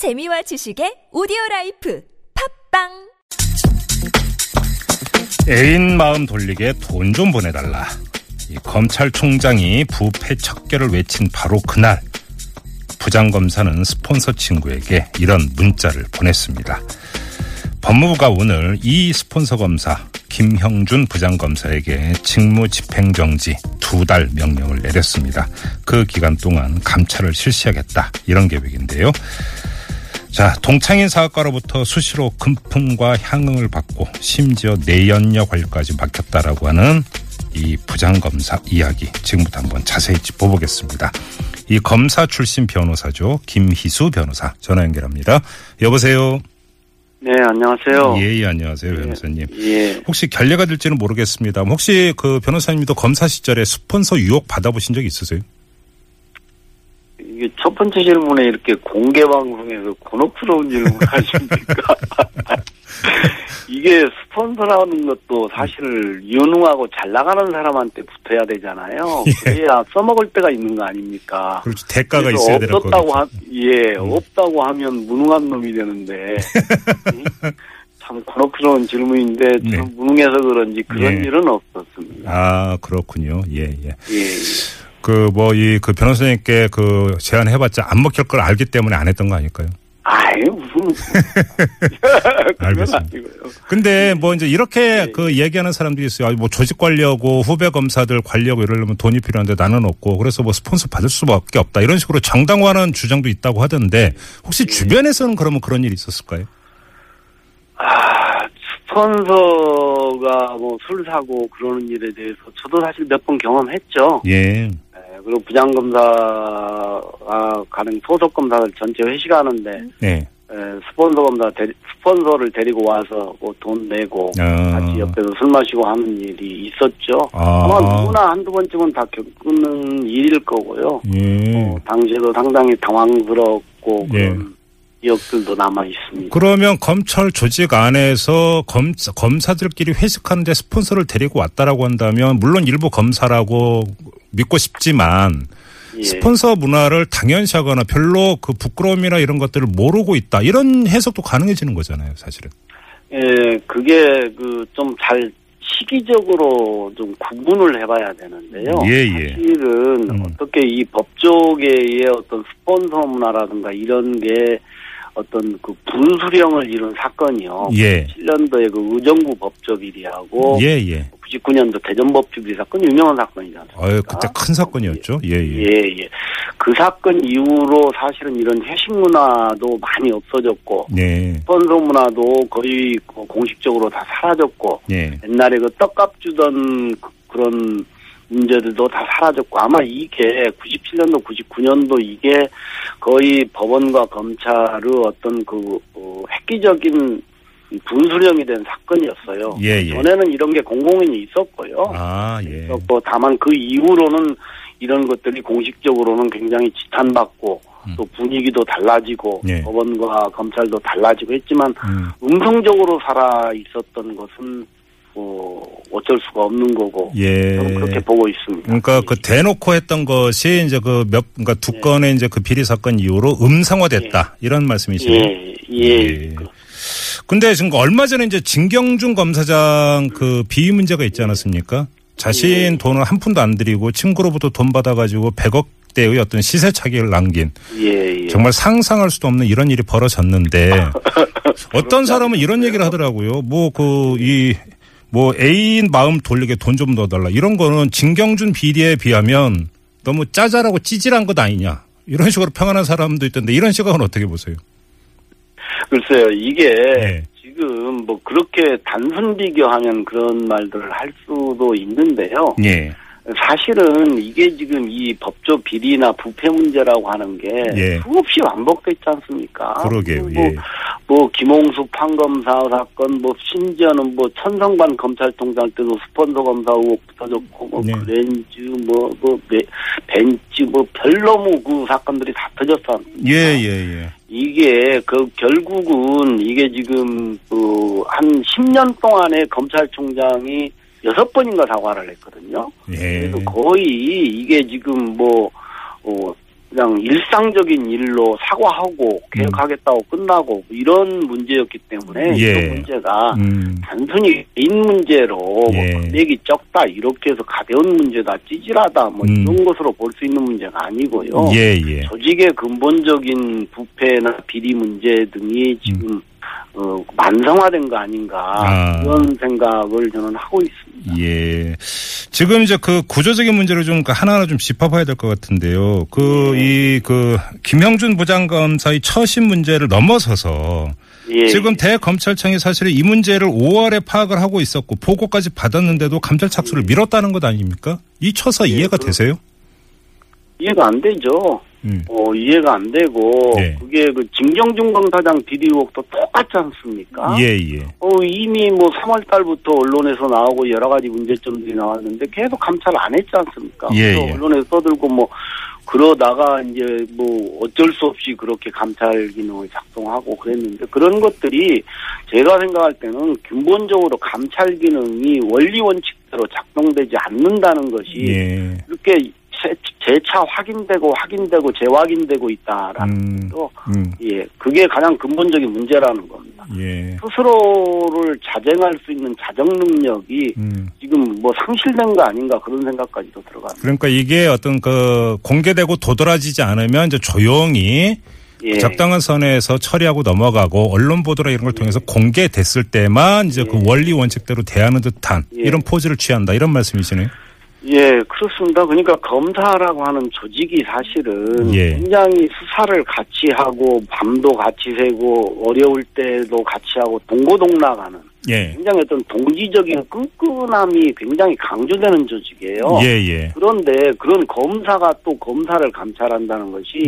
재미와 지식의 오디오라이프 팝빵. 애인 마음 돌리게 돈 좀 보내달라. 이 검찰총장이 부패 척결을 외친 바로 그날, 부장검사는 스폰서 친구에게 이런 문자를 보냈습니다. 법무부가 오늘 이 스폰서 검사 김형준 부장검사에게 직무집행정지 2달 명령을 내렸습니다. 그 기간 동안 감찰을 실시하겠다, 이런 계획인데요. 자, 동창인 사업가로부터 수시로 금품과 향응을 받고 심지어 내연녀 관리까지 맡겼다라고 하는 이 부장검사 이야기, 지금부터 한번 자세히 짚어보겠습니다. 이 검사 출신 변호사죠. 김희수 변호사 전화 연결합니다. 여보세요. 네, 안녕하세요. 예, 안녕하세요, 변호사님. 예. 혹시 결례가 될지는 모르겠습니다. 혹시 그 변호사님도 검사 시절에 스폰서 유혹 받아보신 적 있으세요? 이게 첫 번째 질문에 이렇게 공개 방송에서 곤혹스러운 질문을 하십니까? 이게 스폰서라는 것도 사실 유능하고 잘 나가는 사람한테 붙어야 되잖아요. 예. 그래야 써먹을 때가 있는 거 아닙니까? 그렇죠. 대가가 있어야 되는 거죠. 예, 없다고 하면 무능한 놈이 되는데. 참 곤혹스러운 질문인데, 네. 참 무능해서 그런지 그런 일은 없었습니다. 아, 그렇군요. 예. 그 변호사님께 그 제안해봤자 안 먹힐 걸 알기 때문에 안 했던 거 아닐까요? 아유, 무슨. 알겠습니다. 아니고요. 근데 뭐 이제 이렇게 그 얘기하는 사람들이 있어요. 뭐 조직 관리하고 후배 검사들 관리하고 이러려면 돈이 필요한데 나는 없고, 그래서 뭐 스폰서 받을 수밖에 없다, 이런 식으로 정당화하는 주장도 있다고 하던데, 혹시 주변에서는 그러면 그런 일이 있었을까요? 아, 스폰서가 뭐 술 사고 그러는 일에 대해서 저도 사실 몇 번 경험했죠. 예. 그리고 부장검사가 가는 소속검사들 전체 회식하는데, 네. 스폰서를 데리고 와서 뭐 돈 내고, 같이 옆에서 술 마시고 하는 일이 있었죠. 아마 누구나 한두 번쯤은 다 겪는 일일 거고요. 당시에도 상당히 당황스럽고, 그런 기억들도 남아 있습니다. 그러면 검찰 조직 안에서 검사들끼리 회식하는데 스폰서를 데리고 왔다라고 한다면, 물론 일부 검사라고 믿고 싶지만, 스폰서 문화를 당연시하거나 별로 그 부끄러움이나 이런 것들을 모르고 있다, 이런 해석도 가능해지는 거잖아요, 사실은. 예, 그게 그 좀 잘 시기적으로 좀 구분을 해봐야 되는데요. 사실은 어떻게 이 법조계의 어떤 스폰서 문화라든가 이런 게 어떤 그 분수령을 이룬 사건이요. 7년도에 그 의정부 법조 비리하고 99년도 대전법조 비리 사건, 유명한 사건이지 않습니까? 아유, 그때 큰 사건이었죠. 그 사건 이후로 사실은 이런 회식 문화도 많이 없어졌고, 스폰서 문화도 거의 공식적으로 다 사라졌고, 옛날에 그 떡값 주던 그런 문제들도 다 사라졌고, 아마 이게 97년도, 99년도 이게 거의 법원과 검찰의 어떤 그 획기적인 분수령이 된 사건이었어요. 전에는 이런 게 공공연히 있었고요. 있었고, 다만 그 이후로는 이런 것들이 공식적으로는 굉장히 지탄받고, 또 분위기도 달라지고, 법원과 검찰도 달라지고 했지만, 음성적으로 살아 있었던 것은 어쩔 수가 없는 거고, 저는 그렇게 보고 있습니다. 그러니까 그 대놓고 했던 것이 이제 그 그러니까 두 건의 이제 그 비리 사건 이후로 음성화됐다, 이런 말씀이시네요. 근데 지금 얼마 전에 이제 진경준 검사장 그 비위 문제가 있지 않았습니까? 자신 돈을 한 푼도 안 드리고 친구로부터 돈 받아가지고 100억대의 어떤 시세 차기를 남긴, 정말 상상할 수도 없는 이런 일이 벌어졌는데 어떤 사람은 이런 얘기를 하더라고요. 뭐 애인 마음 돌리게 돈 좀 넣어달라, 이런 거는 진경준 비리에 비하면 너무 짜잘하고 찌질한 것 아니냐, 이런 식으로 평안한 사람도 있던데, 이런 시각은 어떻게 보세요? 글쎄요, 이게 지금 뭐 그렇게 단순 비교하면 그런 말들을 할 수도 있는데요. 사실은 이게 지금 이 법조 비리나 부패 문제라고 하는 게 수없이 반복됐지 않습니까? 그러게요. 김홍수 판검사 사건, 심지어는 천성관 검찰총장 때도 스폰서 검사 의혹 터졌고, 그랜즈, 벤츠, 별너무 그 사건들이 다 터졌지 않습니까? 이게 결국은 이게 지금 한 10년 동안에 검찰총장이 6번인가 사과를 했거든요. 그래서 거의 이게 지금 그냥 일상적인 일로 사과하고 개혁하겠다고 끝나고 이런 문제였기 때문에 예. 이런 문제가 단순히 개인 문제로 예. 뭐 금액이 적다 이렇게 해서 가벼운 문제다 찌질하다 뭐 이런 것으로 볼 수 있는 문제가 아니고요. 예, 예. 조직의 근본적인 부패나 비리 문제 등이 지금 만성화된 거 아닌가 이런 생각을 저는 하고 있습니다. 예, 지금 이제 그 구조적인 문제를 좀 하나하나 좀 짚어봐야 될 것 같은데요. 김형준 부장검사의 처신 문제를 넘어서서 예. 지금 대검찰청이 사실 이 문제를 5월에 파악을 하고 있었고 보고까지 받았는데도 감찰 착수를 밀었다는 것 아닙니까? 이 처사 예. 이해가 되세요? 이해가 안 되죠. 이해가 안 되고 네. 그게 그 진경준 검사장 비리 의혹도 똑같지 않습니까? 예예. 예. 이미 뭐 3월 달부터 언론에서 나오고 여러 가지 문제점들이 나왔는데 계속 감찰 안 했지 않습니까? 예. 그래서 언론에서 떠들고 뭐 그러다가 이제 뭐 어쩔 수 없이 그렇게 감찰 기능을 작동하고 그랬는데 그런 것들이 제가 생각할 때는 근본적으로 감찰 기능이 원리 원칙대로 작동되지 않는다는 것이 예. 이렇게. 재차 확인되고 재확인되고 있다라는 것도 예 그게 가장 근본적인 문제라는 겁니다. 예. 스스로를 자쟁할 수 있는 자정 능력이 지금 뭐 상실된 거 아닌가 그런 생각까지도 들어갑니다. 그러니까 이게 어떤 그 공개되고 도드라지지 않으면 이제 조용히 예. 적당한 선에서 처리하고 넘어가고 언론 보도나 이런 걸 통해서 예. 공개됐을 때만 이제 예. 그 원리 원칙대로 대하는 듯한 예. 이런 포즈를 취한다 이런 말씀이시네요. 예, 그렇습니다. 그러니까 검사라고 하는 조직이 사실은 예. 굉장히 수사를 같이 하고 밤도 같이 새고 어려울 때도 같이 하고 동고동락하는 예. 굉장히 어떤 동지적인 끈끈함이 굉장히 강조되는 조직이에요. 예예. 그런데 그런 검사가 또 검사를 감찰한다는 것이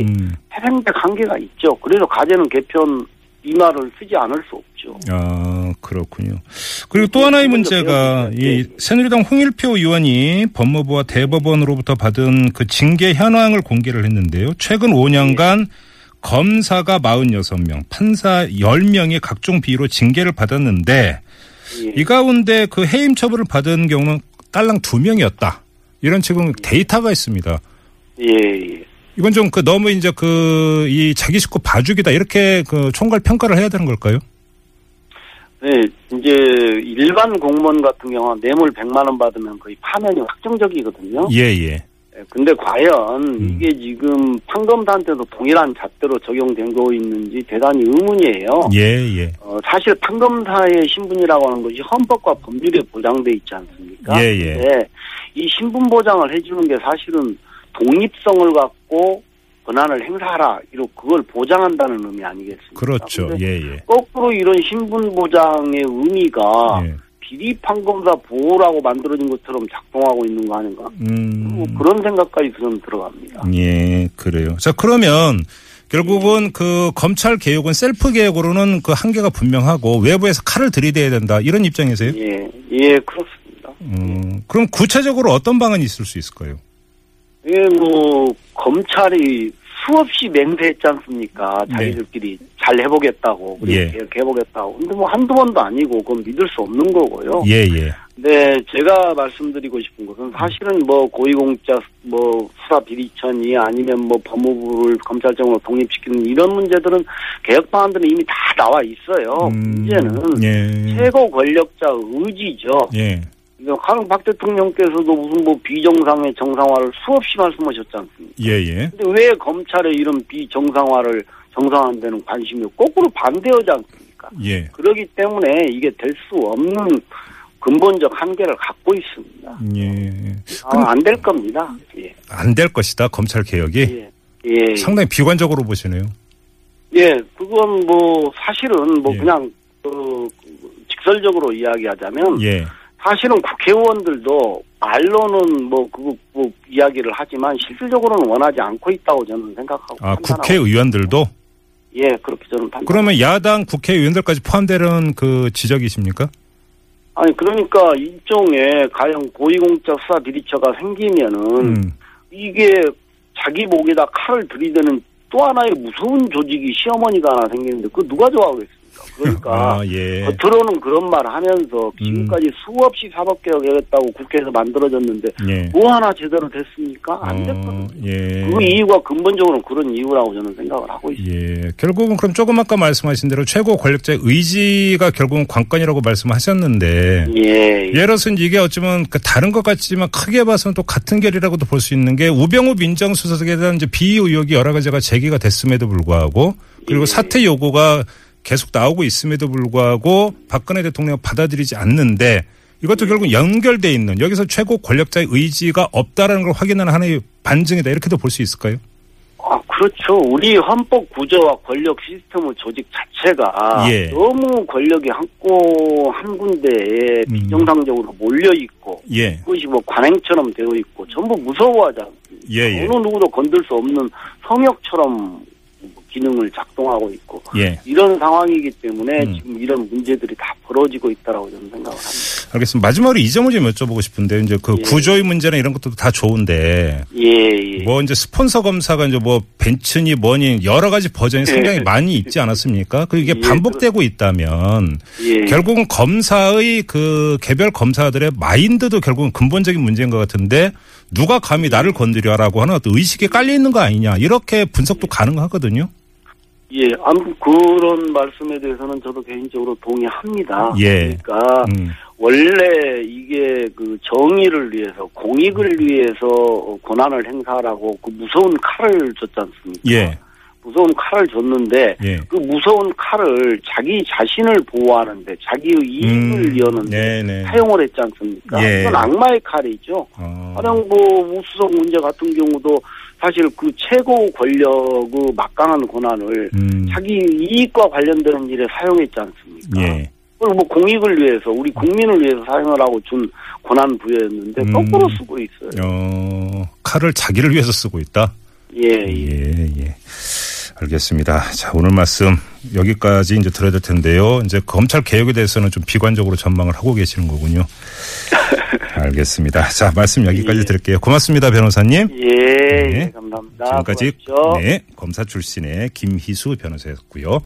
태생적 한계가 있죠. 그래서 가재는 개편 이 말을 쓰지 않을 수 없죠. 아, 그렇군요. 그리고 또 하나의 문제가 이 새누리당 홍일표 의원이 법무부와 대법원으로부터 받은 그 징계 현황을 공개를 했는데요. 최근 5년간 네. 검사가 46명, 판사 10명의 각종 비위로 징계를 받았는데 네. 이 가운데 그 해임 처벌을 받은 경우는 딸랑 2명이었다. 이런 지금 데이터가 있습니다. 예. 이건 좀 그 너무 이제 그 이 자기 식구 봐주기다 이렇게 그 총괄 평가를 해야 되는 걸까요? 네, 이제 일반 공무원 같은 경우는 뇌물 100만 원 받으면 거의 파면이 확정적이거든요. 예예. 근데 과연 이게 지금 판검사한테도 동일한 잣대로 적용되고 있는지 대단히 의문이에요. 예예. 사실 판검사의 신분이라고 하는 것이 헌법과 법률에 보장돼 있지 않습니까? 예예. 근데 이 신분 보장을 해주는 게 사실은 독립성을 갖고 권한을 행사하라, 그걸 보장한다는 의미 아니겠습니까? 그렇죠. 예. 거꾸로 이런 신분 보장의 의미가 예. 비리 판검사 보호라고 만들어진 것처럼 작동하고 있는 거 아닌가? 그런 생각까지 저는 들어갑니다. 예, 그래요. 자, 그러면 결국은 그 검찰 개혁은 셀프 개혁으로는 그 한계가 분명하고 외부에서 칼을 들이대야 된다. 이런 입장이세요? 예, 그렇습니다. 그럼 구체적으로 어떤 방안이 있을 수 있을까요? 예, 검찰이 수없이 맹세했지 않습니까? 자기들끼리 네. 잘 해보겠다고, 예. 개혁해보겠다고. 근데 한두 번도 아니고, 그건 믿을 수 없는 거고요. 예. 네, 제가 말씀드리고 싶은 것은 사실은 고위공직자 수사 비리천이 아니면 법무부를 검찰청으로 독립시키는 이런 문제들은 개혁 방안들은 이미 다 나와 있어요. 문제는 예. 최고 권력자 의지죠. 예. 가령 박 대통령께서도 무슨 비정상의 정상화를 수없이 말씀하셨지 않습니까? 예예. 근데 왜 검찰의 이런 비정상화를 정상화하는 데는 관심이 없고 거꾸로 반대하지 않습니까? 예. 그렇기 때문에 이게 될 수 없는 근본적 한계를 갖고 있습니다. 예. 안 될 겁니다. 예. 안 될 것이다, 검찰 개혁이? 예. 상당히 비관적으로 보시네요. 예, 그건 사실은 예. 그냥 직설적으로 이야기하자면 예. 사실은 국회의원들도 말로는 이야기를 하지만 실질적으로는 원하지 않고 있다고 저는 생각하고. 아, 국회의원들도? 예, 그렇게 저는 판단. 그러면 야당 국회의원들까지 포함되는 그 지적이십니까? 아니, 그러니까 일종의 가령 고위공적 수사 비리처가 생기면은 이게 자기 목에다 칼을 들이대는 또 하나의 무서운 조직이 시어머니가 하나 생기는데 그거 누가 좋아하겠습니까? 그러니까 아, 예. 겉으로는 그런 말 하면서 지금까지 수없이 사법개혁했다고 국회에서 만들어졌는데 예. 뭐 하나 제대로 됐습니까? 안 됐거든요. 예. 그 이유가 근본적으로 그런 이유라고 저는 생각을 하고 있습니다. 예. 결국은 그럼 조금 아까 말씀하신 대로 최고 권력자의 의지가 결국은 관건이라고 말씀하셨는데 예. 예를 들어서 이게 어쩌면 다른 것 같지만 크게 봐서는 또 같은 결이라고도 볼 수 있는 게 우병우 민정수석에 대한 이제 비위 의혹이 여러 가지가 제기가 됐음에도 불구하고 그리고 예. 사퇴 요구가 계속 나오고 있음에도 불구하고 박근혜 대통령은 받아들이지 않는데 이것도 결국 연결돼 있는 여기서 최고 권력자의 의지가 없다라는 걸 확인하는 하나의 반증이다 이렇게도 볼 수 있을까요? 아 그렇죠. 우리 헌법 구조와 권력 시스템의 조직 자체가 예. 너무 권력이 한 군데에 비정상적으로 몰려 있고 예. 그것이 뭐 관행처럼 되어 있고 전부 무서워하지 않습니까? 예예. 어느 누구도 건들 수 없는 성역처럼 기능을 작동하고 있고 예. 이런 상황이기 때문에 지금 이런 문제들이 다 벌어지고 있다라고 저는 생각을 합니다. 알겠습니다. 마지막으로 이 점을 좀 여쭤보고 싶은데 이제 그 예. 구조의 문제나 이런 것도 다 좋은데 예. 뭐 이제 스폰서 검사가 이제 뭐 벤츠니 뭐니 여러 가지 버전이 상당히 예. 많이 있지 않았습니까? 그 이게 예. 반복되고 있다면 예. 결국은 검사의 그 개별 검사들의 마인드도 결국은 근본적인 문제인 것 같은데 누가 감히 나를 건드려라고 하는 어떤 의식에 깔려 있는 거 아니냐 이렇게 분석도 예. 가능하거든요. 예, 그런 말씀에 대해서는 저도 개인적으로 동의합니다. 예. 그러니까 원래 이게 그 정의를 위해서 공익을 위해서 권한을 행사하라고 그 무서운 칼을 줬지 않습니까? 예. 무서운 칼을 줬는데 예. 그 무서운 칼을 자기 자신을 보호하는데 자기의 이익을 여는데 사용을 했지 않습니까? 예. 그건 악마의 칼이죠. 한양고 우수석 문제 같은 경우도 사실 그 최고 권력의 막강한 권한을 자기 이익과 관련되는 일에 사용했지 않습니까? 예. 그걸 뭐 공익을 위해서 우리 국민을 위해서 사용을 하고 준 권한 부여였는데 거꾸로 쓰고 있어요. 칼을 자기를 위해서 쓰고 있다? 예. 알겠습니다. 자, 오늘 말씀 여기까지 이제 들어야 될 텐데요. 이제 검찰 개혁에 대해서는 좀 비관적으로 전망을 하고 계시는 거군요. 알겠습니다. 자, 말씀 여기까지 드릴게요. 고맙습니다, 변호사님. 예, 감사합니다. 지금까지 고맙죠. 검사 출신의 김희수 변호사였고요.